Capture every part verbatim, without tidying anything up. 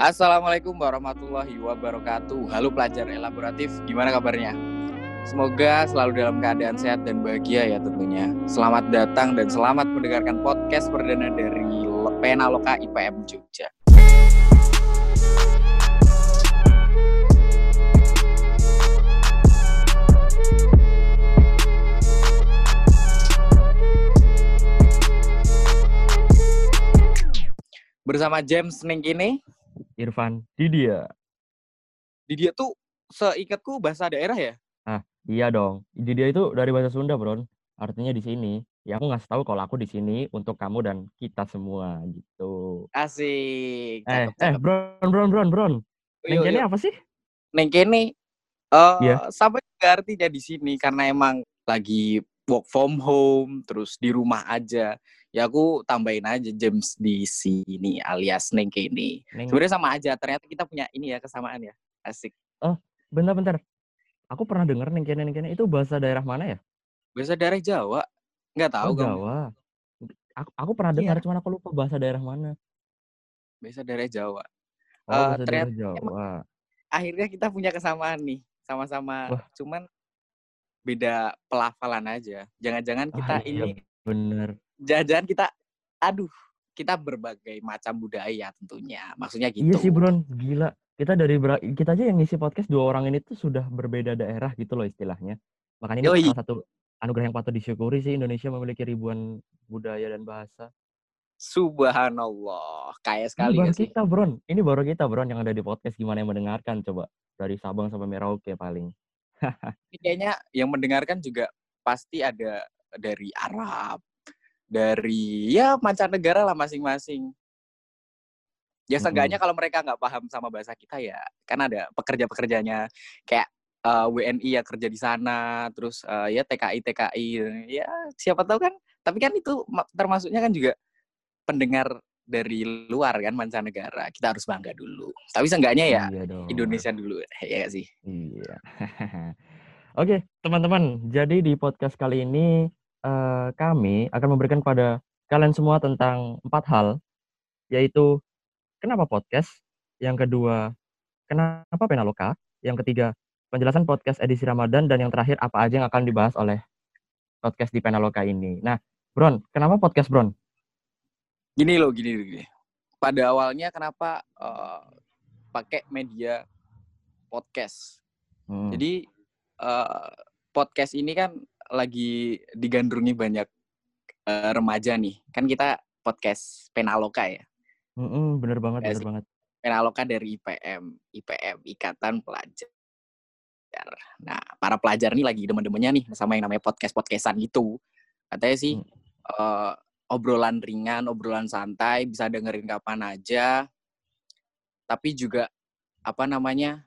Assalamualaikum warahmatullahi wabarakatuh. Halo pelajar elaboratif, gimana kabarnya? Semoga selalu dalam keadaan sehat dan bahagia ya tentunya. Selamat datang dan selamat mendengarkan podcast perdana dari Lepen Aloka I P M Jogja. Bersama James Ning ini, Irfan, Didia. Didia tuh seikatku bahasa daerah ya? Ah, iya dong. Didia itu dari bahasa Sunda, Bron. Artinya di sini. Ya aku ngasih tahu kalau aku di sini untuk kamu dan kita semua gitu. Asik. Eh, cakep, eh, Bron, Bron, Bron, Bron. Ning kene apa sih? Ning kene eh yeah. Sampai juga artinya di sini karena emang lagi work from home, terus di rumah aja. Ya aku tambahin aja James di sini alias Ning kene. Sebenarnya sama aja, ternyata kita punya ini ya kesamaan ya. Asik. Oh, bentar-bentar. Aku pernah dengar Ning kene Ning kene itu bahasa daerah mana ya? Bahasa daerah Jawa. Enggak tahu oh, kamu. Jawa. Aku aku pernah dengar yeah. Cuman aku lupa bahasa daerah mana. Bahasa daerah Jawa. Oh, uh, bahasa ternyata daerah Jawa. Akhirnya kita punya kesamaan nih, sama-sama. Wah. Cuman beda pelafalan aja. Jangan-jangan kita ah, iya, ini bener. Jangan-jangan kita, aduh, kita berbagai macam budaya tentunya. Maksudnya gitu. Iya sih, Bron. Gila. Kita dari ber- kita aja yang ngisi podcast dua orang ini tuh sudah berbeda daerah gitu loh istilahnya. Makanya Yoi. Ini salah satu anugerah yang patut disyukuri sih, Indonesia memiliki ribuan budaya dan bahasa. Subhanallah. Kaya sekali ya sih. Kita, Bron. Ini baru kita, Bron, yang ada di podcast. Gimana yang mendengarkan coba? Dari Sabang sampai Merauke paling. Kayaknya yang mendengarkan juga pasti ada dari Arab. Dari ya mancanegara lah masing-masing. Ya mm-hmm. Seenggaknya kalau mereka nggak paham sama bahasa kita ya, kan ada pekerja-pekerjanya kayak uh, W N I ya kerja di sana, terus uh, ya T K I T K I ya siapa tahu kan. Tapi kan itu termasuknya kan juga pendengar dari luar kan mancanegara. Kita harus bangga dulu. Tapi seenggaknya ya iya Indonesia dulu ya gak sih. Iya. Oke, teman-teman. Jadi di podcast kali ini Uh, kami akan memberikan kepada kalian semua tentang empat hal, yaitu kenapa podcast, yang kedua kenapa Penaloka, yang ketiga penjelasan podcast edisi Ramadan, dan yang terakhir apa aja yang akan dibahas oleh podcast di Penaloka ini. Nah, Bron, kenapa podcast, Bron? Gini loh, gini gini. Pada awalnya kenapa uh, pakai media podcast? Hmm. Jadi uh, podcast ini kan lagi digandrungi banyak uh, remaja nih. Kan kita podcast Penaloka ya. Mm-mm, bener banget, bener banget. Penaloka dari I P M, I P M Ikatan Pelajar. Nah, para pelajar nih lagi demen-demennya nih sama yang namanya podcast-podcastan gitu. Katanya sih mm. uh, obrolan ringan, obrolan santai, bisa dengerin kapan aja. Tapi juga apa namanya?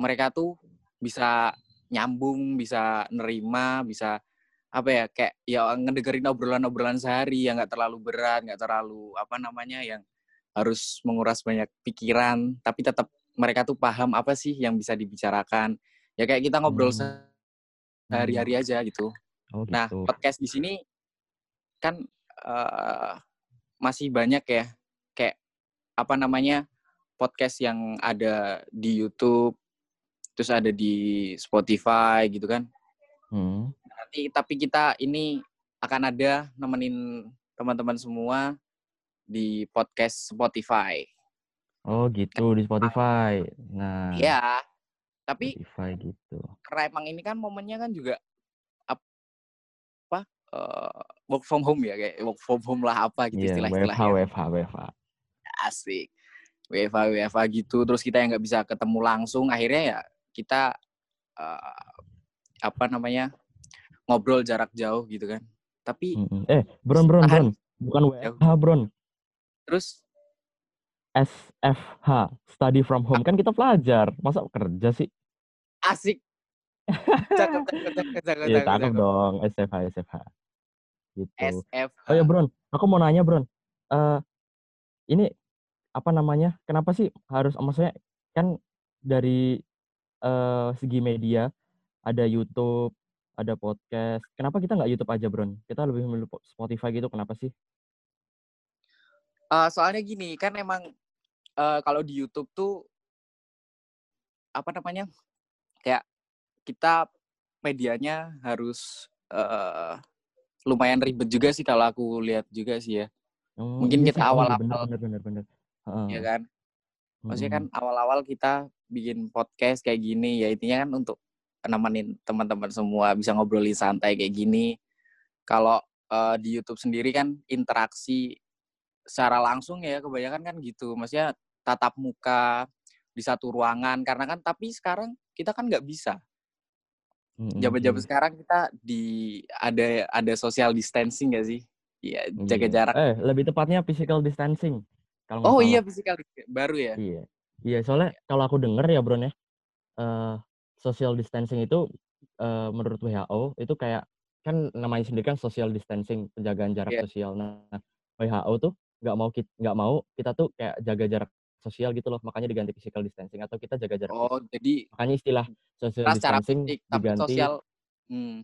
Mereka tuh bisa nyambung, bisa nerima, bisa apa ya, kayak ya ngedengerin obrolan-obrolan sehari yang gak terlalu berat, gak terlalu apa namanya, yang harus menguras banyak pikiran, tapi tetap mereka tuh paham apa sih yang bisa dibicarakan. Ya kayak kita ngobrol hmm. sehari-hari aja gitu. Oh, gitu. Nah, podcast di sini kan uh, masih banyak ya, kayak apa namanya, podcast yang ada di YouTube, terus ada di Spotify gitu kan. Hmm. Nanti, tapi kita ini akan ada nemenin teman-teman semua di podcast Spotify. Oh gitu, di Spotify. Nah. Iya. Tapi Spotify gitu. Karena emang ini kan momennya kan juga apa? Uh, work from home ya, kayak work from home lah apa gitu yeah, istilah-istilahnya. W F H, W F H. Asik. W F A W F A gitu. Terus kita yang nggak bisa ketemu langsung, akhirnya ya kita uh, apa namanya ngobrol jarak jauh gitu kan. Tapi mm-hmm. eh Bron Bron Bron bukan W F H Bron. Terus S F H study from home, kan kita pelajar, masa kerja sih. Asik. Cakep cakep cakep cakep. Iya cakep dong S F H S F H. Gitu. S F H. Oh ya Bron, aku mau nanya Bron. Uh, ini apa namanya? Kenapa sih harus maksudnya kan dari Uh, segi media ada YouTube, ada podcast. Kenapa kita nggak YouTube aja, Bron? Kita lebih memilih Spotify gitu. Kenapa sih? Uh, soalnya gini, kan emang uh, kalau di YouTube tuh apa namanya, kayak kita medianya harus uh, lumayan ribet juga sih kalau aku lihat juga sih ya. Oh, mungkin iya, kita iya, awal-awal bener-bener uh, ya kan, maksudnya kan uh, awal-awal kita bikin podcast kayak gini ya, intinya kan untuk nemenin teman-teman semua bisa ngobrolin santai kayak gini. Kalau uh, di YouTube sendiri kan interaksi secara langsung ya, kebanyakan kan gitu, maksudnya tatap muka di satu ruangan, karena kan tapi sekarang kita kan nggak bisa. Jaman-jaman sekarang kita di ada ada social distancing nggak sih? Iya, jaga iya. jarak. Eh, lebih tepatnya physical distancing. Kalau oh iya physical baru ya. Iya, iya soalnya iya. Kalau aku dengar ya Bro ya, uh, social distancing itu uh, menurut W H O itu kayak kan namanya sendiri kan social distancing, penjagaan jarak yeah. sosial. Nah W H O tuh nggak mau kita nggak mau kita tuh kayak jaga jarak sosial gitu loh, makanya diganti physical distancing atau kita jaga jarak. Oh, sosial. Jadi makanya istilah social distancing fisik, diganti sosial, hmm.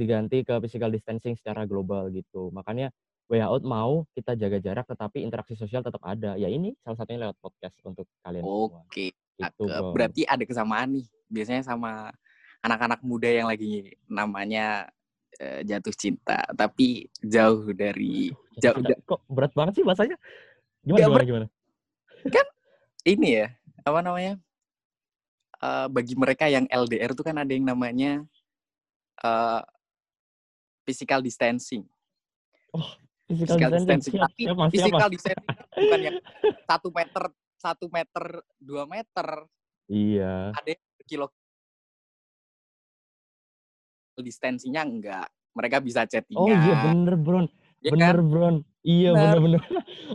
diganti ke physical distancing secara global gitu. Makanya W H O mau kita jaga jarak tetapi interaksi sosial tetap ada. Ya ini salah satunya lewat podcast untuk kalian. Oke. Itu berarti ada kesamaan nih. Biasanya sama anak-anak muda yang lagi namanya uh, jatuh cinta, tapi jauh dari jauh da- kok berat banget sih bahasanya. Gimana, gimana, gimana? Kan ini ya, apa namanya, uh, bagi mereka yang L D R itu kan ada yang namanya uh, physical distancing. Oh, physical, physical distancing. Siap, tapi siapa, physical siapa? Distancing bukan yang satu meter, satu meter, dua meter. Iya. Ada yang berkilo. Distensinya enggak. Mereka bisa chattingan. Oh iya, bener Bron. Ya, bener kan? Bron. Iya benar-benar.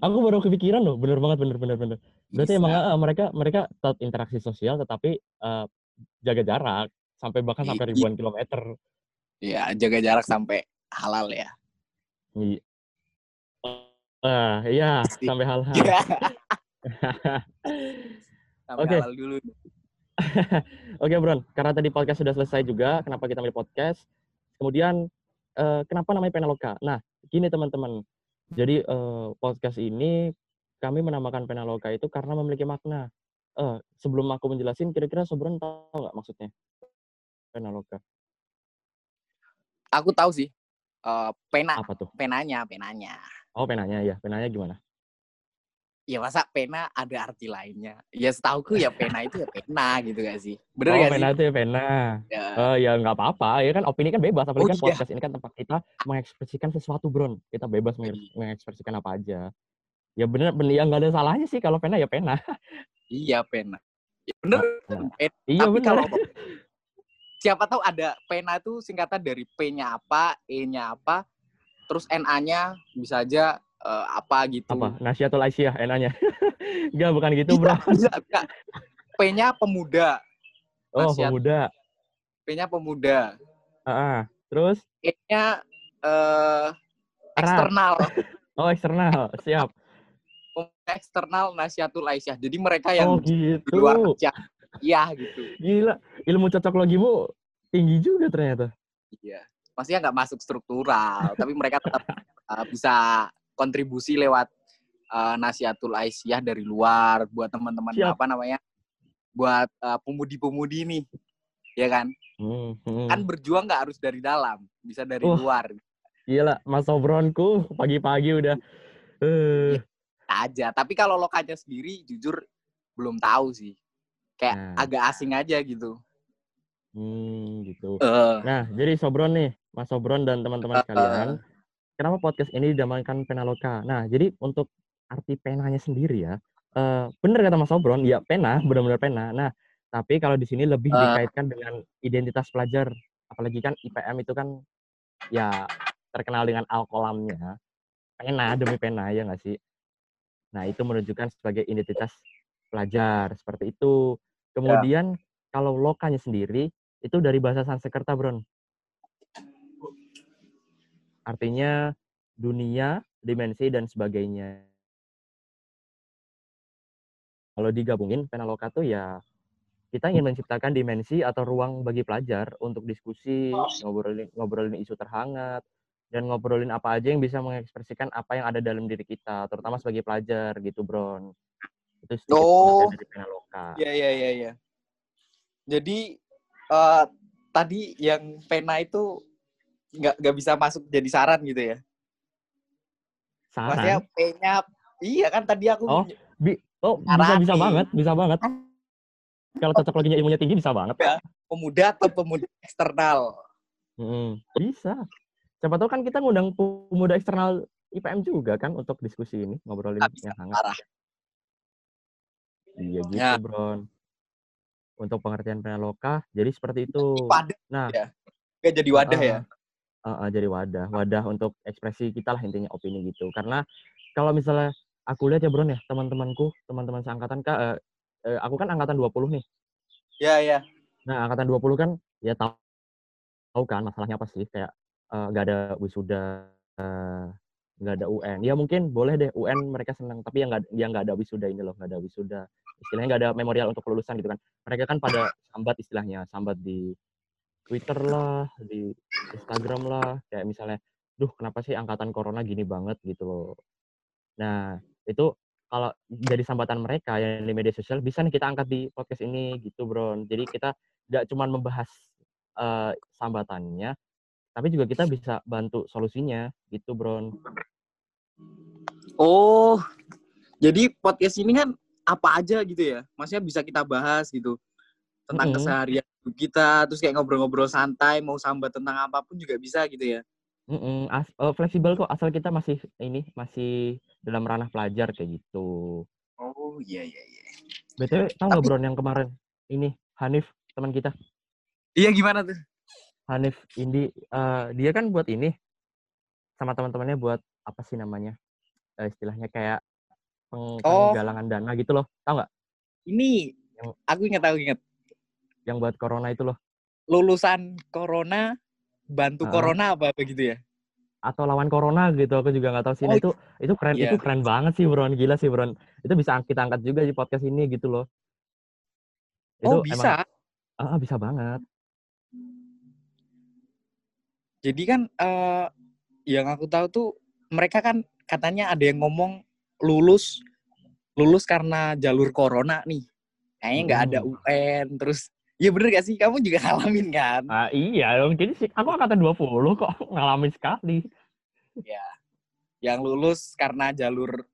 Aku baru kepikiran loh, benar banget, benar-benar benar. Berarti bisa. Emang uh, mereka mereka tetap interaksi sosial tetapi uh, jaga jarak sampai bahkan I, sampai ribuan i, kilometer. Iya, jaga jarak sampai halal ya. Iya. Uh, iya, sampai halal. Sampai okay. halal dulu. Oke, okay, Bro. Karena tadi podcast sudah selesai juga, kenapa kita ambil podcast? Kemudian uh, kenapa namanya Penaloka? Nah, gini teman-teman. Jadi eh, podcast ini kami menamakan Penaloka itu karena memiliki makna. Eh, sebelum aku menjelasin, kira-kira Sobron tahu nggak maksudnya Penaloka? Aku tahu sih. Uh, pena. Apa tuh? Penanya, penanya. Oh penanya ya, penanya gimana? Ya masa pena ada arti lainnya? Ya setahuku ya pena itu ya pena gitu gak sih? Bener oh, gak sih? Oh pena itu ya pena. Ya, uh, ya gak apa-apa. Ya kan opini kan bebas. Apalagi oh, kan podcast ya. Ini kan tempat kita mengekspresikan sesuatu Bron. Kita bebas mengekspresikan apa aja. Ya bener, bener ya gak ada salahnya sih kalau pena ya pena. Iya pena. Ya, bener. Nah, pena. Iya tapi bener. Kalau siapa tahu ada pena itu singkatan dari P-nya apa, E-nya apa, terus N A-nya bisa aja Uh, apa gitu. Apa? Nasyiatul Aisyiyah enaknya. Enggak, bukan gitu, Bro. P-nya pemuda. Oh, Nasyiat. Pemuda. P-nya pemuda. Uh-huh. Terus? E-nya uh, eksternal. Oh, eksternal. Siap. Eksternal Nasyiatul Aisyiyah. Jadi mereka yang oh, gitu. Di luar kerja. Iya, gitu. Gila. Ilmu cocoklogimu tinggi juga ternyata. Iya. Maksudnya nggak masuk struktural. Tapi mereka tetap uh, bisa kontribusi lewat uh, Nasyiatul Aisyiyah dari luar buat teman-teman Siap. Apa namanya, buat uh, pemudi-pemudi nih, ya kan? Hmm, hmm. Kan berjuang nggak harus dari dalam, bisa dari uh, luar. Iyalah, Mas Sobronku pagi-pagi udah. Uh. Ya, aja, tapi kalau lokanya sendiri jujur belum tahu sih, kayak nah. agak asing aja gitu. Hmm, gitu. Uh. Nah, jadi Sobron nih, Mas Sobron dan teman-teman uh, sekalian. Uh. Kenapa podcast ini dinamakan Penaloka? Nah, jadi untuk arti penanya sendiri ya, uh, bener kata Mas Sobron, ya pena, benar-benar pena. Nah, tapi kalau di sini lebih uh. dikaitkan dengan identitas pelajar, apalagi kan I P M itu kan ya terkenal dengan alkolamnya, pena demi pena ya nggak sih? Nah, itu menunjukkan sebagai identitas pelajar seperti itu. Kemudian yeah. kalau lokanya sendiri itu dari bahasa Sanskerta, Bron. Artinya dunia, dimensi, dan sebagainya. Kalau digabungin, Penaloka tuh ya kita ingin menciptakan dimensi atau ruang bagi pelajar untuk diskusi, ngobrolin, ngobrolin isu terhangat, dan ngobrolin apa aja yang bisa mengekspresikan apa yang ada dalam diri kita, terutama sebagai pelajar gitu, Bron. Itu sedikit oh. dari Penaloka. Iya, iya, iya, iya. Jadi uh, tadi yang pena itu nggak nggak bisa masuk jadi saran gitu ya? Saran? Maksudnya pena, iya kan tadi aku oh, bi, oh bisa bisa banget, bisa banget. Kalau cocok lagi ilmunya tinggi bisa banget. Ya, pemuda atau pemuda eksternal? Hmm, bisa. Siapa tahu kan kita ngundang pemuda eksternal I P M juga kan untuk diskusi ini, ngobrolin yang hangat. Parah. Iya gitu, ya. Bron. Untuk pengertian Penaloka, jadi seperti itu. Wadah, nah, ya. Gak jadi wadah uh, ya? Uh, uh, jadi wadah. Wadah untuk ekspresi kita lah intinya, opini gitu. Karena kalau misalnya aku lihat ya, Bron ya, teman-temanku, teman-teman seangkatan, Kak, uh, uh, aku kan angkatan dua puluh nih. Iya, iya. Nah, angkatan dua puluh kan, ya tahu, tahu kan masalahnya apa sih? Kayak nggak uh, ada wisuda, nggak uh, ada U N. Ya mungkin boleh deh U N mereka senang, tapi yang nggak yang nggak ada wisuda ini loh, nggak ada wisuda. Istilahnya nggak ada memorial untuk kelulusan gitu kan. Mereka kan pada sambat istilahnya, sambat di Twitter lah, di Instagram lah. Kayak misalnya, duh kenapa sih angkatan corona gini banget gitu loh. Nah itu kalau jadi sambatan mereka yang di media sosial, bisa nih kita angkat di podcast ini gitu, Bro. Jadi kita nggak cuma membahas uh, sambatannya, tapi juga kita bisa bantu solusinya gitu, Bron. Oh, jadi podcast ini kan apa aja gitu ya? Maksudnya bisa kita bahas gitu tentang mm-hmm. keseharian kita, terus kayak ngobrol-ngobrol santai, mau sambat tentang apapun juga bisa gitu ya? Mm-hmm. As- uh, fleksibel kok, asal kita masih ini masih dalam ranah pelajar kayak gitu. Oh iya iya iya. B T W tahu nggak, Bron, yang kemarin ini Hanif teman kita? Iya gimana tuh? Hanif Indi, uh, dia kan buat ini sama teman-temannya buat apa sih namanya? Uh, istilahnya kayak peng- oh. penggalangan dana gitu loh, tahu nggak? Ini, yang, aku ingat, aku ingat. Yang buat corona itu loh. Lulusan corona, bantu uh, corona apa begitu ya? Atau lawan corona gitu, aku juga nggak tahu sih. Oh, itu itu keren, iya. Itu keren banget sih, Bron, gila sih, Bron. Itu bisa kita angkat juga di podcast ini gitu loh. Itu oh bisa? Ah uh, uh, bisa banget. Jadi kan uh, yang aku tahu tuh mereka kan katanya ada yang ngomong lulus lulus karena jalur corona nih. Kayaknya nggak hmm. ada U N terus. Ya bener gak sih? Kamu juga ngalamin kan? Ah, iya, mungkin sih. Aku angkatan dua puluh kok ngalamin sekali. Ya. Yang lulus karena jalur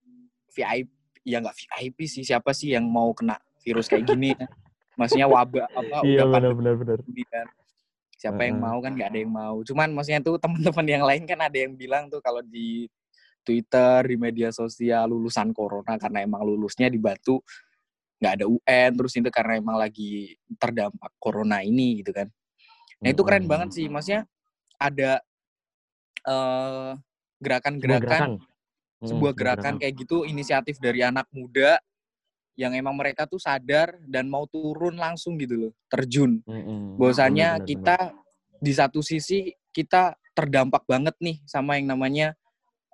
V I P, ya nggak V I P sih. Siapa sih yang mau kena virus kayak gini? Maksudnya wabah apa? Iya bener-bener bener. Siapa yang mau kan nggak ada yang mau. Cuman maksudnya tuh teman-teman yang lain kan ada yang bilang tuh kalau di Twitter, di media sosial lulusan corona karena emang lulusnya di Batu nggak ada U N terus itu karena emang lagi terdampak corona ini gitu kan. Nah itu keren banget sih, maksudnya ada uh, gerakan-gerakan, sebuah gerakan, sebuah gerakan kayak gitu, inisiatif dari anak muda yang emang mereka tuh sadar dan mau turun langsung gitu loh, terjun. Mm-hmm. Bahwasanya bener, kita bener. Di satu sisi kita terdampak banget nih sama yang namanya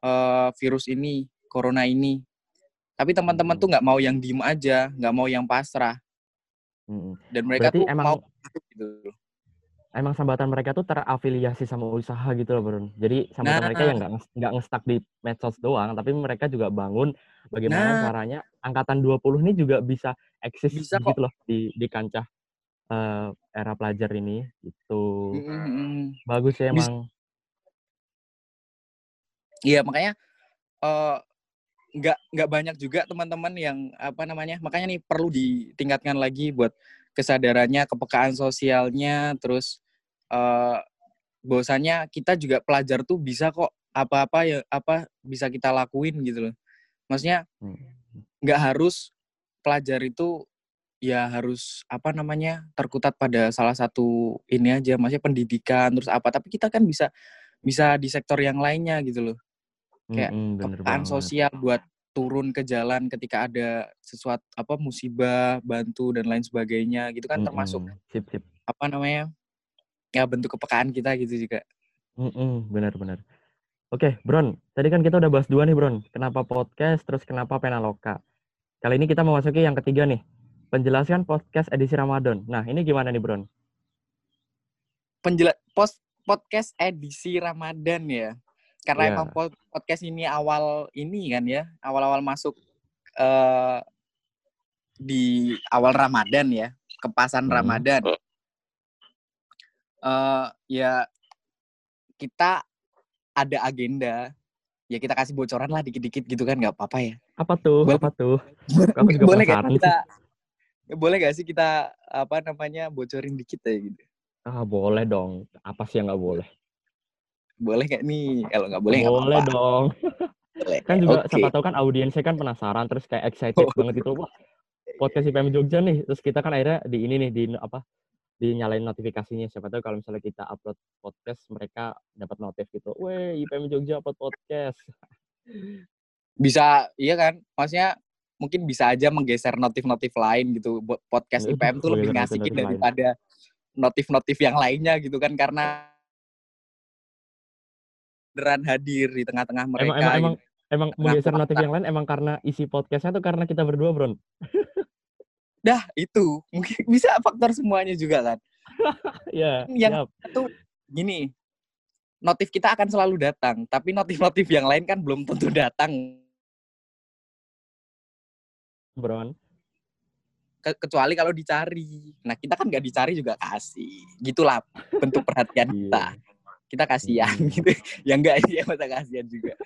uh, virus ini, corona ini. Tapi teman-teman mm-hmm. tuh nggak mau yang diem aja, nggak mau yang pasrah. Mm-hmm. Dan mereka berarti tuh emang, mau gitu loh. Emang sambatan mereka tuh terafiliasi sama usaha gitu loh, Bro. Jadi sambatan nah, mereka yang nggak nggak nge-stuck di medsos doang, tapi mereka juga bangun bagaimana nah, caranya angkatan dua puluh ini juga bisa eksis gitu kok. Loh di di kancah uh, era pelajar ini gitu. Mm-hmm. Bagus ya emang. Iya makanya nggak uh, nggak banyak juga teman-teman yang apa namanya, makanya nih perlu ditingkatkan lagi buat kesadarannya, kepekaan sosialnya, terus uh, bahwasanya kita juga pelajar tuh bisa kok apa-apa ya apa bisa kita lakuin gitu loh. Maksudnya nggak harus pelajar itu ya harus apa namanya terkutat pada salah satu ini aja, maksudnya pendidikan terus apa, tapi kita kan bisa bisa di sektor yang lainnya gitu loh. Kayak mm-hmm, kepekaan banget. Sosial buat turun ke jalan ketika ada sesuatu apa musibah, bantu dan lain sebagainya gitu kan, termasuk mm-hmm. sip, sip. Apa namanya ya bentuk kepekaan kita gitu juga. Mm-hmm, benar-benar. Oke, Bron, tadi kan kita udah bahas dua nih, Bron, kenapa podcast terus kenapa Penaloka. Kali ini kita memasuki yang ketiga nih, penjelasan podcast edisi Ramadan. Nah ini gimana nih, Bron? Penjela- post podcast edisi Ramadan ya. Karena yeah. emang podcast ini awal ini kan ya, awal-awal masuk uh, di awal Ramadan ya, kepasan hmm. Ramadan. Uh, ya kita ada agenda, ya kita kasih bocoran lah dikit-dikit gitu kan, nggak apa-apa ya. Apa tuh? Boleh, apa tuh? Boleh nggak kita? Boleh nggak sih kita apa namanya bocorin dikit aja gitu? Ah boleh dong. Apa sih yang nggak boleh? Boleh nggak nih? Kalau nggak boleh nggak apa-apa. Boleh dong. Boleh. Kan juga okay. Siapa tahu kan audiensnya kan penasaran, terus kayak excited oh. banget itu, wah podcast I P M Jogja nih. Terus kita kan akhirnya di ini nih, di apa? Dinyalain notifikasinya. Siapa tahu kalau misalnya kita upload podcast, mereka dapat notif gitu. Weh, I P M Jogja upload podcast. Bisa, iya kan? Maksudnya mungkin bisa aja menggeser notif-notif lain gitu. Podcast I P M tuh lebih ngasihin daripada notif-notif yang lainnya gitu kan, karena beneran hadir di tengah-tengah mereka. Emang, emang, gitu. emang, emang menggeser notif yang lain emang karena isi podcastnya tuh karena kita berdua, Bron. Dah, itu. Mungkin bisa faktor semuanya juga kan. yeah, yang yep. Itu gini, notif kita akan selalu datang, tapi notif-notif yang lain kan belum tentu datang. Bron. Ke- kecuali kalau dicari. Nah, kita kan nggak dicari juga kasih. Gitulah bentuk perhatian kita. Kita kasihan gitu. Ya enggak, ya masa kasihan juga.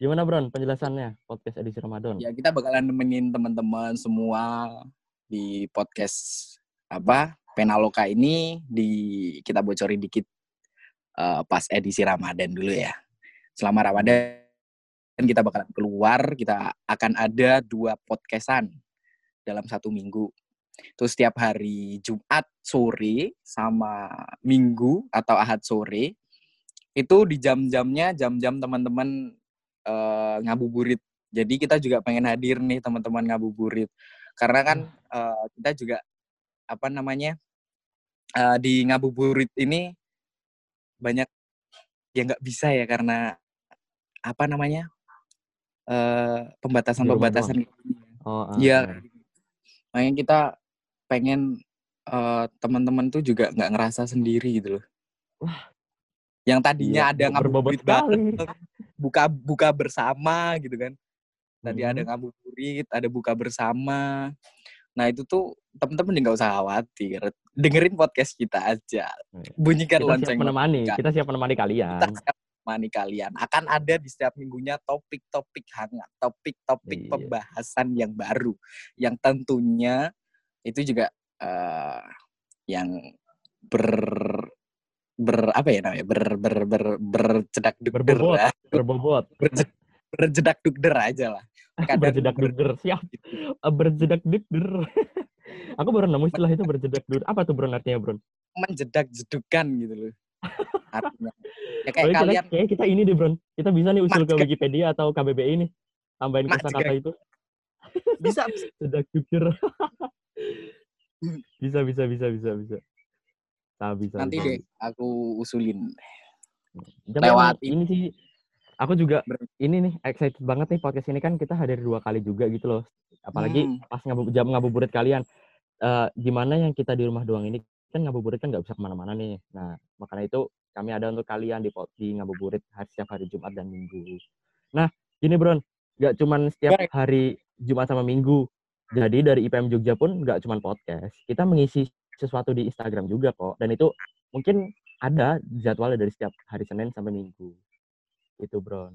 Gimana Bron penjelasannya podcast edisi Ramadan? Ya kita bakalan nemenin teman-teman semua di podcast apa Penaloka ini, di kita bocorin dikit uh, pas edisi Ramadan dulu ya. Selama Ramadan kita bakalan keluar, kita akan ada dua podcastan dalam satu minggu. Terus setiap hari Jumat sore sama Minggu atau Ahad sore itu di jam-jamnya jam-jam teman-teman uh, ngabuburit. Jadi kita juga pengen hadir nih teman-teman ngabuburit. Karena kan uh, kita juga apa namanya uh, di ngabuburit ini banyak yang nggak bisa ya karena apa namanya uh, pembatasan-pembatasan. Oh, uh, ya makanya kita pengen uh, teman-teman tuh juga nggak ngerasa sendiri gitu loh. Wah, yang tadinya iya, ada ngabuburit bareng, buka buka bersama gitu kan. Tadi hmm. ada ngabuburit, ada buka bersama. Nah itu tuh teman-teman nggak usah khawatir, dengerin podcast kita aja. Bunyikan kita lonceng. Kita siap menemani, kita. kita siap menemani kalian. Kita siap menemani kalian. Akan ada di setiap minggunya topik-topik hangat, topik-topik iya. pembahasan yang baru, yang tentunya itu juga uh, yang ber ber apa ya namanya ber ber ber bercedak dugder berbobot lah. berbobot Berje, berjedak dugder aja lah berjedak dugder siap berjedak dugder aku baru nemu istilah itu berjedak dugder. Apa tuh Bron artinya Bron? Menjedak jedukan gitu loh artinya ya kayak Bagi kalian kayak kita ini deh Bron, kita bisa nih usul ke Wikipedia atau K B B I nih tambahin kata-kata itu bisa jedak dugder bisa bisa bisa bisa bisa Nah, bisa, nanti bisa. Deh aku usulin Jangan lewat ini sih. Aku juga Ber- ini nih excited banget nih podcast ini kan kita hadir dua kali juga gitu loh. Apalagi hmm. pas ngabu, jam ngabuburit kalian. Uh, gimana yang kita di rumah doang ini kan ngabuburit kan nggak bisa kemana-mana nih. Nah makanya itu kami ada untuk kalian di, di ngabuburit hari setiap hari Jumat dan Minggu. Nah gini Bron, nggak cuman setiap hari Jumat sama Minggu. Jadi dari I P M Jogja pun nggak cuman podcast. Kita mengisi sesuatu di Instagram juga kok. Dan itu mungkin ada jadwalnya dari setiap hari Senin sampai Minggu. Itu, Bron.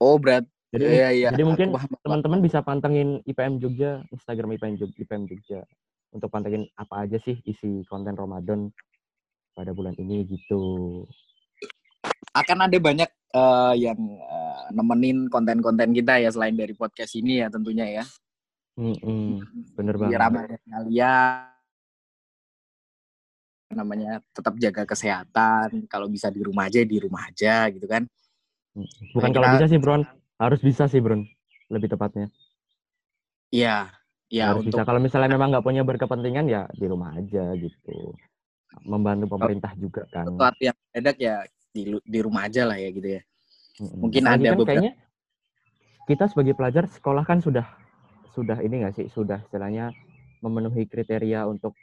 Oh, berat. Jadi, ya, ya. jadi mungkin teman-teman bisa pantengin I P M Jogja, Instagram I P M Jogja, I P M Jogja. Untuk pantengin apa aja sih isi konten Ramadan pada bulan ini gitu. Akan ada banyak uh, yang uh, nemenin konten-konten kita ya selain dari podcast ini ya tentunya ya. Mm-mm, bener banget. Di Ramadan kalian namanya tetap jaga kesehatan, kalau bisa di rumah aja di rumah aja gitu kan. Bukan nah, kalau kita, bisa sih Bron, harus bisa sih Bron, lebih tepatnya. Iya, iya untuk bisa. Kalau misalnya memang nggak punya berkepentingan ya di rumah aja gitu. Membantu pemerintah juga kan. Sesuatu yang edak ya di di rumah aja lah ya gitu ya. Mm-hmm. Mungkin nah, ada kan beberapa. Kayaknya kita sebagai pelajar sekolah kan sudah sudah ini nggak sih sudah istilahnya memenuhi kriteria untuk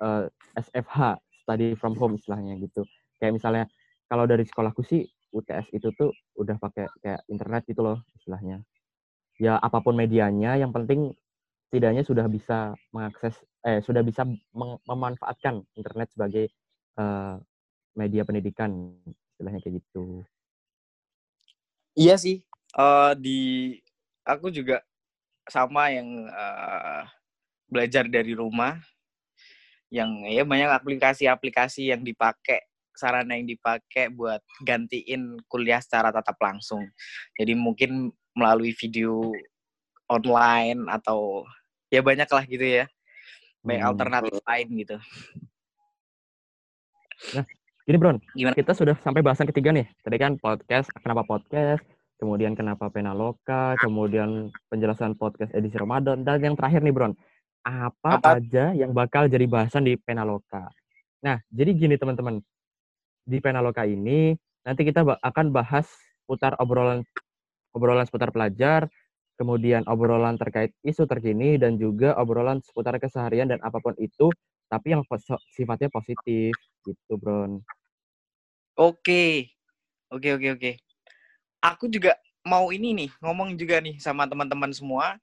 uh, S F H, study from home istilahnya gitu. Kayak misalnya kalau dari sekolahku sih U T S itu tuh udah pakai kayak internet gitu loh istilahnya. Ya apapun medianya, yang penting setidaknya sudah bisa mengakses, eh sudah bisa mem- memanfaatkan internet sebagai uh, media pendidikan, istilahnya kayak gitu. Iya sih, uh, di aku juga sama yang uh, belajar dari rumah, yang ya banyak aplikasi-aplikasi yang dipakai, sarana yang dipakai buat gantiin kuliah secara tatap langsung. Jadi mungkin melalui video online atau ya banyak lah gitu ya, banyak hmm. alternatif lain gitu. Nah, gini Bron, gimana? Kita sudah sampai bahasan ketiga nih. Tadi kan podcast, kenapa podcast, kemudian kenapa Penaloka, kemudian penjelasan podcast edisi Ramadan, dan yang terakhir nih Bron, apa, apa aja yang bakal jadi bahasan di Penaloka. Nah, jadi gini teman-teman, di Penaloka ini nanti kita akan bahas putar obrolan obrolan seputar pelajar, kemudian obrolan terkait isu terkini, dan juga obrolan seputar keseharian dan apapun itu, tapi yang sifatnya positif, gitu, Bron. Oke, oke, oke, oke. Aku juga mau ini nih, ngomong juga nih sama teman-teman semua,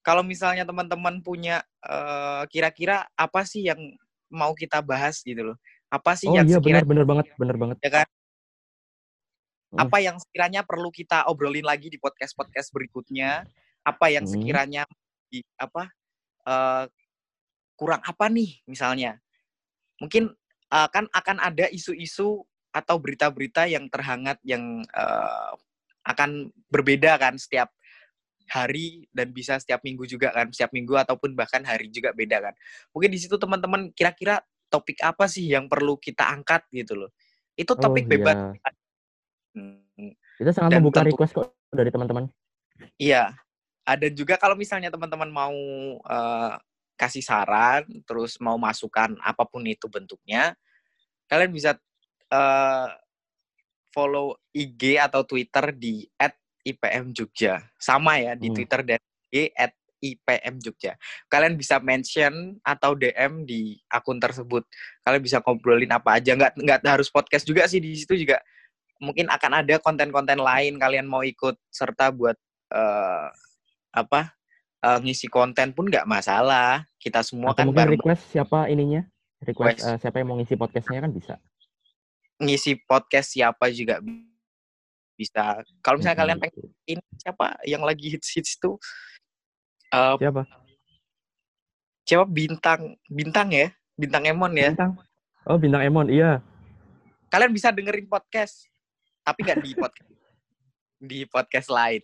kalau misalnya teman-teman punya uh, kira-kira apa sih yang mau kita bahas gitu loh. Apa sih oh, yang iya, sekiranya... benar, benar banget, benar banget. Ya kan? Apa yang sekiranya perlu kita obrolin lagi di podcast-podcast berikutnya? Apa yang sekiranya hmm. apa uh, kurang apa nih misalnya? Mungkin uh, kan akan ada isu-isu atau berita-berita yang terhangat yang uh, akan berbeda kan setiap hari dan bisa setiap minggu juga kan, setiap minggu ataupun bahkan hari juga beda kan. Mungkin di situ teman-teman kira-kira topik apa sih yang perlu kita angkat gitu loh. Itu topik oh, bebas. Iya. Hmm. Kita sangat dan membuka tentu, request kok dari teman-teman. Iya, ada juga kalau misalnya teman-teman mau uh, kasih saran, terus mau masukan apapun itu bentuknya, kalian bisa uh, follow I G atau Twitter di at I P M Jogja. Sama ya, di hmm. Twitter dan I G at I P M Jogja. Kalian bisa mention atau D M di akun tersebut. Kalian bisa ngobrolin apa aja, nggak nggak harus podcast juga sih, di situ juga mungkin akan ada konten-konten lain kalian mau ikut serta buat uh, apa uh, ngisi konten pun nggak masalah, kita semua atau kan mungkin bareng. Request siapa ininya request uh, siapa yang mau ngisi podcastnya kan bisa ngisi podcast siapa juga bisa. Kalau misalnya kalian pengen ini siapa yang lagi hits-hits tuh uh, siapa siapa bintang bintang ya bintang Emon ya bintang. Oh bintang Emon iya, kalian bisa dengerin podcast tapi nggak di podcast di podcast lain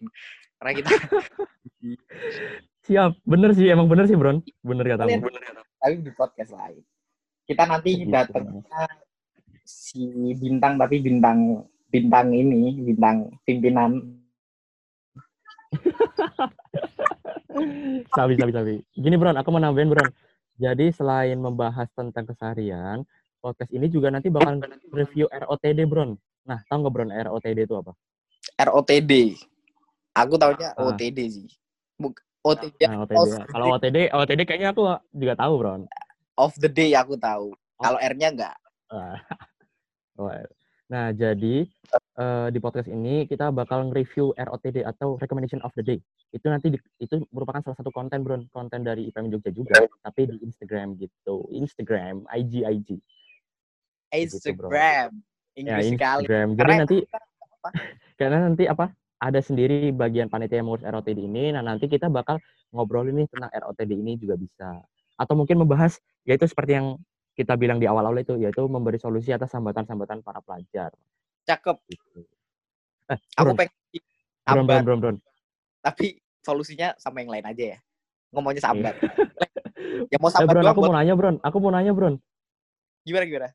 karena kita siap bener sih emang bener sih Bron bener katamu bener tapi di podcast lain kita nanti datangnya si bintang tapi bintang bintang ini bintang pimpinan sabi sabi sabi gini Bron aku mau nambahin Bron, jadi selain membahas tentang keseharian podcast ini juga nanti bakal review R O T D Bron. Nah, tahu nggak Bron R O T D itu apa? R O T D. Aku taunya ah. O T D sih. Buk, O T D. Nah, O T D. O T D. Kalau O T D, O T D kayaknya aku juga tahu, Bron. Of the day aku tahu. Oh. Kalau R-nya nggak. Nah, jadi uh, di podcast ini kita bakal nge-review R O T D atau Recommendation of the Day. Itu nanti di, itu merupakan salah satu konten, Bron. Konten dari I P M Jogja juga, tapi di Instagram gitu. Instagram, I G I G. Instagram. Gitu, Inggris ya, sekali. Instagram. Jadi karena nanti apa? Karena nanti apa? Ada sendiri bagian panitia yang ngurus R O T D ini. Nah, nanti kita bakal ngobrol ini tentang R O T D ini juga bisa. Atau mungkin membahas yaitu seperti yang kita bilang di awal-awal itu, yaitu memberi solusi atas sambatan-sambatan para pelajar. Cakep. Gitu. Eh, aku pengen abad. Bron, bron, bron. Tapi solusinya sama yang lain aja ya. Ngomongnya sahabat. Ya mau sahabat eh, doang. Aku buat... mau nanya, Bron. Aku mau nanya, Bron. Gimana gimana?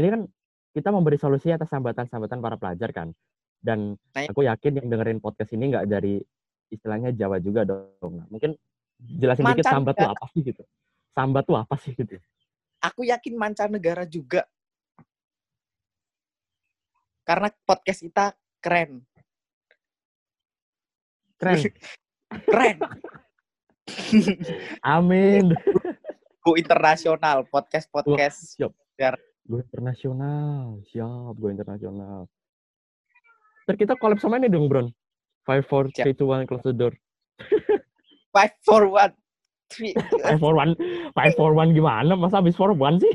Ini kan kita memberi solusi atas sambatan-sambatan para pelajar kan. Dan aku yakin yang dengerin podcast ini nggak dari istilahnya Jawa juga dong. Mungkin jelasin manca dikit sambat negara. Tuh apa sih gitu. Sambat tuh apa sih gitu. Aku yakin mancanegara juga. Karena podcast kita keren. Keren. Keren. Amin. Go internasional podcast-podcast. Wah, gue internasional, siap, gue internasional. Ntar kita collab sama ini dong, Bron. five, four, three, two, one, close the door. five, four, one, three five, four, one five, four, one gimana? Masa habis four, one sih?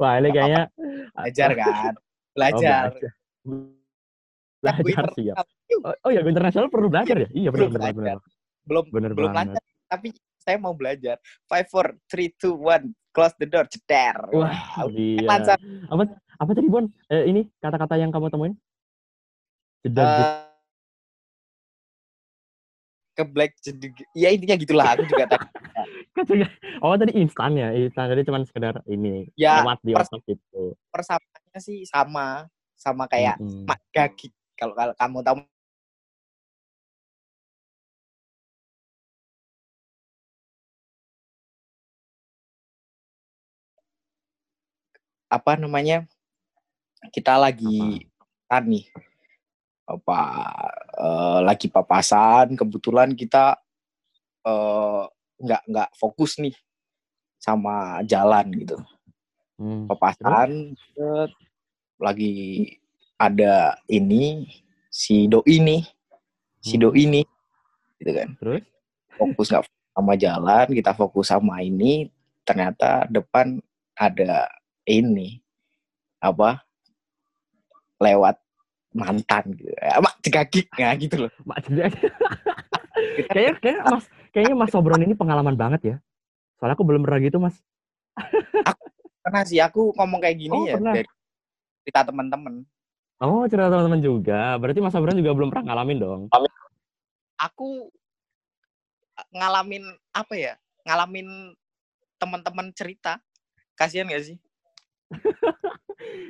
Wah, ini kayaknya... Belajar kan? Belajar. Oh, belajar. Belajar sih ya. Oh, oh ya, internasional perlu belajar ya? Iya, benar, benar, benar. Belum, bener belum lancar, tapi saya mau belajar. five, four, three, two, one close the door, ceder. Wah, iya. Lancar. Apa, apa tadi, Bon? Eh, ini kata-kata yang kamu temuin? Ceder. Uh, ke black cedeg. Ya intinya gitulah, aku juga tadi. Oh, tadi instan ya. Instan tadi cuma sekedar ini. Ya, lewat di otak gitu. Persamaannya sih sama. Sama kayak mm-hmm. mak gagi. Kalau kalau kamu tahu apa namanya, kita lagi kan nih apa uh, lagi papasan, kebetulan kita uh, nggak nggak fokus nih sama jalan gitu. hmm. Papasan uh, lagi ada ini si doi nih si doi nih gitu kan, terus fokus nggak sama jalan, kita fokus sama ini, ternyata depan ada ini apa lewat mantan gitu. Mak cegagik nggak gitu loh. Mak cegagik. Kayaknya kayaknya Mas kayaknya Mas Sobron ini pengalaman banget ya. Soalnya aku belum pernah gitu, Mas. Aku pernah sih, aku ngomong kayak gini oh, ya pernah. Dari cerita teman-teman. Oh, cerita teman-teman juga. Berarti Mas Sobron juga belum pernah ngalamin dong. Aku ngalamin apa ya? Ngalamin teman-teman cerita. Kasihan nggak sih?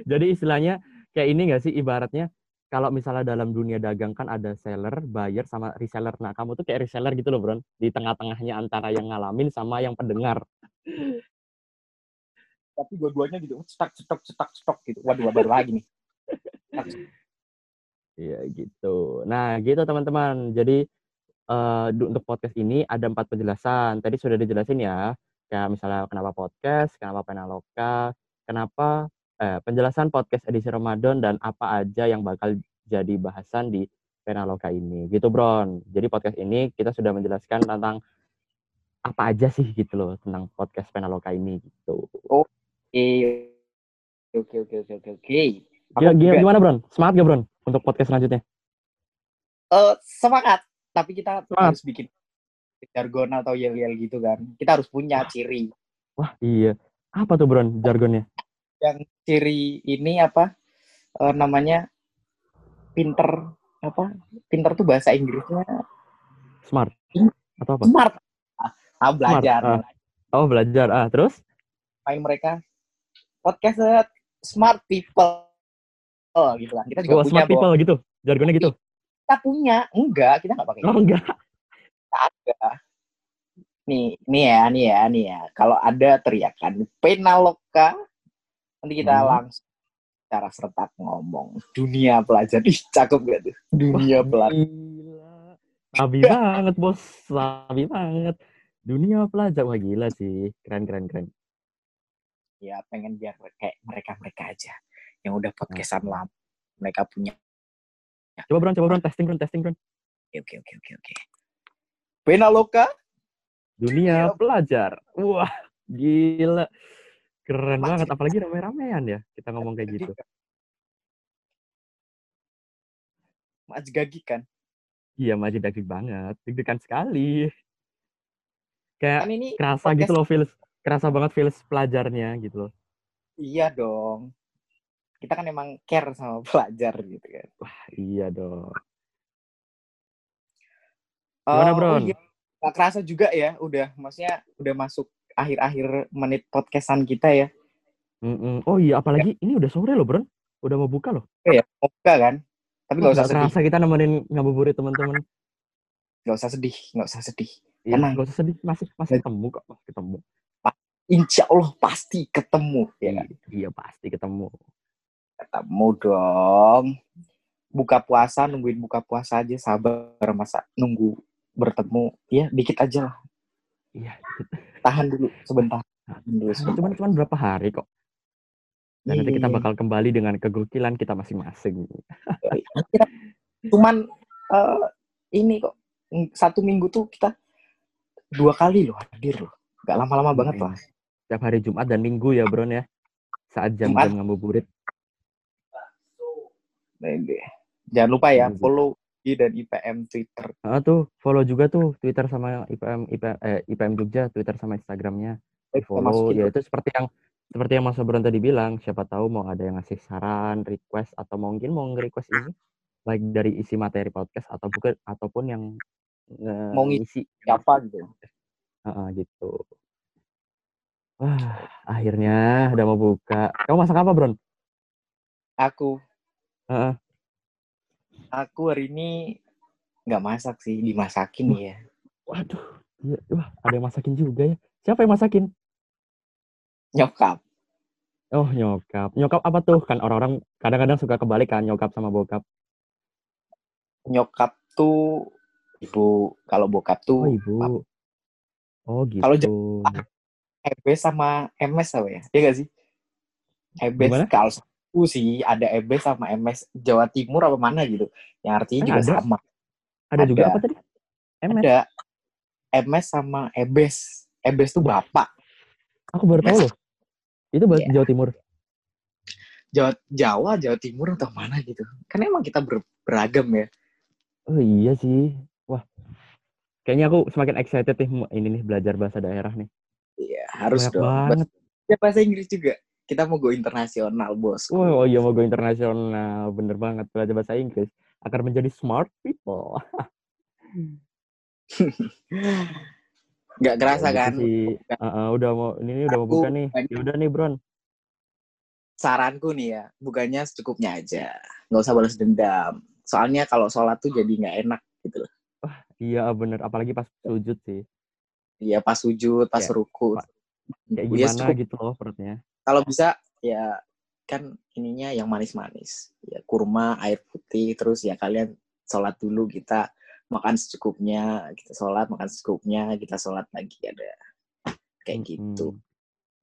Jadi istilahnya kayak ini nggak sih, ibaratnya kalau misalnya dalam dunia dagang kan ada seller, buyer, sama reseller. Nah kamu tuh kayak reseller gitu loh, Bron, di tengah-tengahnya antara yang ngalamin sama yang pendengar. Tapi dua-duanya gitu, cetak cetok cetak cetok gitu. Waduh, baru lagi nih. Iya gitu. Nah gitu teman-teman. Jadi uh, untuk podcast ini ada empat penjelasan. Tadi sudah dijelasin ya. Kayak misalnya kenapa podcast, kenapa Penaloka, kenapa eh, penjelasan podcast edisi Ramadan, dan apa aja yang bakal jadi bahasan di Penaloka ini. Gitu, Bron. Jadi podcast ini kita sudah menjelaskan tentang apa aja sih gitu loh, tentang podcast Penaloka ini gitu. Oke. Oke, oke, oke, oke, oke. Gimana, Bron? Semangat gak, Bron, untuk podcast selanjutnya? Uh, semangat, tapi kita semangat. Harus bikin jargon atau yel-yel gitu kan. Kita harus punya ciri. Wah, iya. Apa tuh, Bron, jargonnya? Yang ciri ini apa? E, namanya pinter apa? Pinter tuh bahasa Inggrisnya smart. Atau apa? Smart. Ah, belajar. Smart. Ah. Oh, belajar. Ah, terus? Main mereka podcast smart people. Oh, gitu kan. Kita juga oh, punya smart people gitu. Jargonnya gitu. Kita punya. Enggak, kita enggak pakai. Oh, enggak. Ada nih nih ya nih ya nih ya kalau ada teriakan Penaloka nanti kita hmm. langsung secara serentak ngomong dunia pelajar. Ih, cakep gak tuh dunia pelajar? Sabi banget, Bos, sabi banget dunia pelajar. Wah, gila sih, keren keren keren ya. Pengen biar kayak mereka mereka aja yang udah podcastan lama, mereka punya. Coba Bron, coba Bron, testing Bron, testing Bron. Oke oke oke oke. Penaloka dunia pelajar. Wah, gila. Keren banget, apalagi rame-ramean ya kita ngomong kayak gitu. Mas gagik kan? Iya, masih gagik banget. Deg-degan sekali. Kayak kan kerasa podcast gitu loh, feels. Kerasa banget feels pelajarnya gitu loh. Iya dong. Kita kan emang care sama pelajar gitu kan. Wah, iya dong. Gimana, Bron? Oh, iya. Gak kerasa juga ya, udah, maksudnya udah masuk akhir-akhir menit podcastan kita ya. Mm-mm. Oh iya, apalagi ya. Ini udah sore loh, Bron. Udah mau buka loh. Iya, mau buka kan. Tapi nggak usah sedih. Kerasa kita nemenin ngabuburit teman-teman. Nggak usah sedih, nggak usah sedih. Iya, nggak usah sedih, masih masih ketemu kok, masih ketemu. Insya Allah pasti ketemu ya. Kan? Iya, pasti ketemu. Ketemu dong. Buka puasa, nungguin buka puasa aja, sabar masa nunggu bertemu ya, dikit aja lah. Iya, tahan dulu sebentar. Tahan dulu sebentar. Cuman cuman berapa hari kok. Dan nanti kita bakal kembali dengan kegokilan kita masing-masing. Cuman uh, ini kok satu minggu tuh kita dua kali loh hadir loh, nggak lama-lama hmm. banget lah. Setiap hari Jumat dan Minggu ya Bron ya, saat jam-jam ngabuburit. Jangan lupa ya follow I P dan I P M Twitter. Ah tuh follow juga tuh Twitter sama I P M I P M, eh, I P M Jogja, Twitter sama Instagramnya. Di follow ya itu seperti yang Seperti yang Mas Sobron tadi bilang, siapa tahu mau ada yang ngasih saran, request, atau mungkin mau nge-request ini, baik dari isi materi podcast, atau bukan, ataupun yang nge- mau ngisi siapa gitu. Uh, gitu. Wah, akhirnya udah mau buka. Kamu masak apa, Bron? Aku. Uh-uh. Aku hari ini nggak masak sih, dimasakin ya. Waduh, ya, wah, ada yang masakin juga ya. Siapa yang masakin? Nyokap. Oh nyokap. Nyokap apa tuh? Kan orang-orang kadang-kadang suka kebalik kan, nyokap sama bokap. Nyokap tuh ibu, kalau bokap tuh oh, ibu. Pap. Oh gitu. Kalau E B sama M S apa ya? Iya gak sih? E B kalau aku sih ada E B sama M S Jawa Timur apa mana gitu. Yang artinya eh, juga ada. Sama. Ada, ada juga apa tadi? M S. Ada M S sama E B S. E B S tuh bapak. Aku baru tahu loh. Itu buat yeah. Jawa Timur. Jawa, Jawa, Jawa Timur atau mana gitu. Karena emang kita ber, beragam ya. Oh iya sih. Wah. Kayaknya aku semakin excited nih ini nih belajar bahasa daerah nih. Iya, harus banyak dong. Banget. Ya bahasa Inggris juga. Kita mau go internasional, Bos. Oh, oh iya mau go internasional. Bener banget belajar bahasa Inggris agar menjadi smart people. Nggak kerasa ya, kan? Si, uh, udah mau ini udah aku, mau buka nih. Ya udah nih, Bron. Saranku nih ya, bukannya secukupnya aja. Nggak usah balas dendam. Soalnya kalau sholat tuh jadi nggak enak gitu loh. Wah, iya bener. Apalagi pas sujud sih. Iya, pas sujud, pas ya, ruku. Pa, kayak gimana ya, cukup, gitu loh perutnya. Kalau bisa ya kan ininya yang manis-manis. Ya kurma, air putih, terus ya kalian sholat dulu kita makan secukupnya, kita sholat, makan secukupnya, kita sholat lagi, ada kayak hmm. gitu.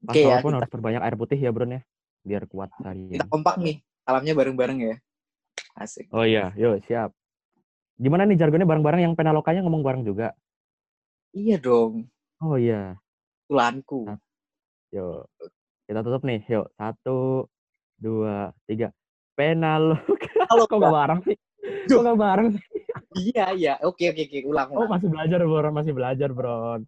Pas okay, sholat ya, pun kita harus perbanyak air putih ya, Bron ya, biar kuat hari. Kita kompak nih, salamnya bareng-bareng ya. Asik. Oh iya, yo siap. Gimana nih jargonnya bareng-bareng, yang penalokanya ngomong bareng juga? Iya dong. Oh iya. Tulanku. Nah, yo, kita tutup nih, yuk. Satu, dua, tiga. Penaloka. Kok gak bareng sih? Kok gak bareng sih? Iya, iya. Oke, oke, oke. Ulang, ulang. Oh, masih belajar, Bron. Masih belajar, Bron.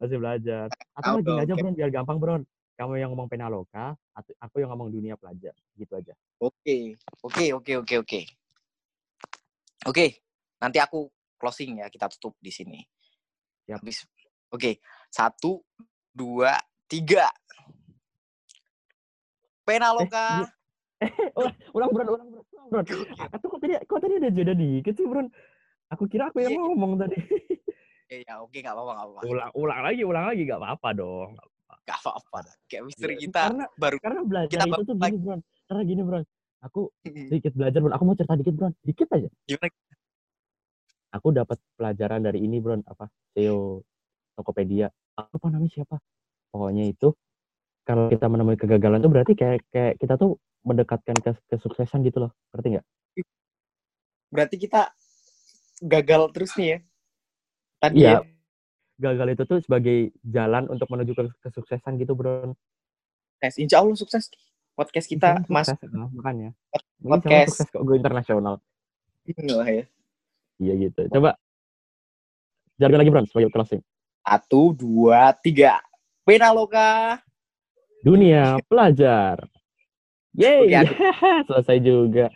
Masih belajar. Atau lagi aja, okay. Bron. Biar gampang, Bron. Kamu yang ngomong Penaloka, aku yang ngomong dunia pelajar. Gitu aja. Oke. Oke, oke, oke, oke. Oke. Nanti aku closing ya. Kita tutup di sini. Yep. Habis. Oke. Satu, dua, tiga. Penaloka. Eh, eh ulang, ulang, Bron. Ulang, Bron. Atau kok tadi, kok tadi ada jeda dikit sih, Bron? Aku kira aku yang ngomong tadi. Iya, ya, oke, gak apa-apa, gak apa-apa. Ulang, ulang lagi, ulang lagi, gak apa-apa dong. Gak apa-apa. Kayak misteri kita karena, baru. Karena belajar kita itu tuh gini, Bron. Karena gini, Bron. Aku sedikit belajar, Bron. Aku mau cerita dikit, Bron. Dikit aja. Gimana? Aku dapat pelajaran dari ini, Bron. Apa? S E O Tokopedia. Aku apa namanya siapa? Pokoknya itu, kalau kita menemui kegagalan itu berarti kayak kayak kita tuh mendekatkan ke kesuksesan gitu loh. Ngerti nggak? Berarti kita gagal terus nih ya. Tadi ya, ya. Gagal itu tuh sebagai jalan untuk menuju ke kesuksesan gitu, Bron. Yes, insya Allah sukses podcast kita, Mas. Nah, makanya. Podcast sukses kok go internasional. Inilah ya. Iya gitu. Coba jargon lagi, Bron, sebagai closing. Satu, dua, tiga. Penaloka. Dunia pelajar. Yeay. Okay, selesai juga.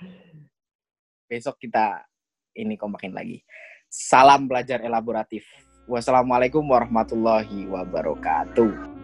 Besok kita ini kompakin lagi. Salam belajar elaboratif. Wassalamualaikum warahmatullahi wabarakatuh.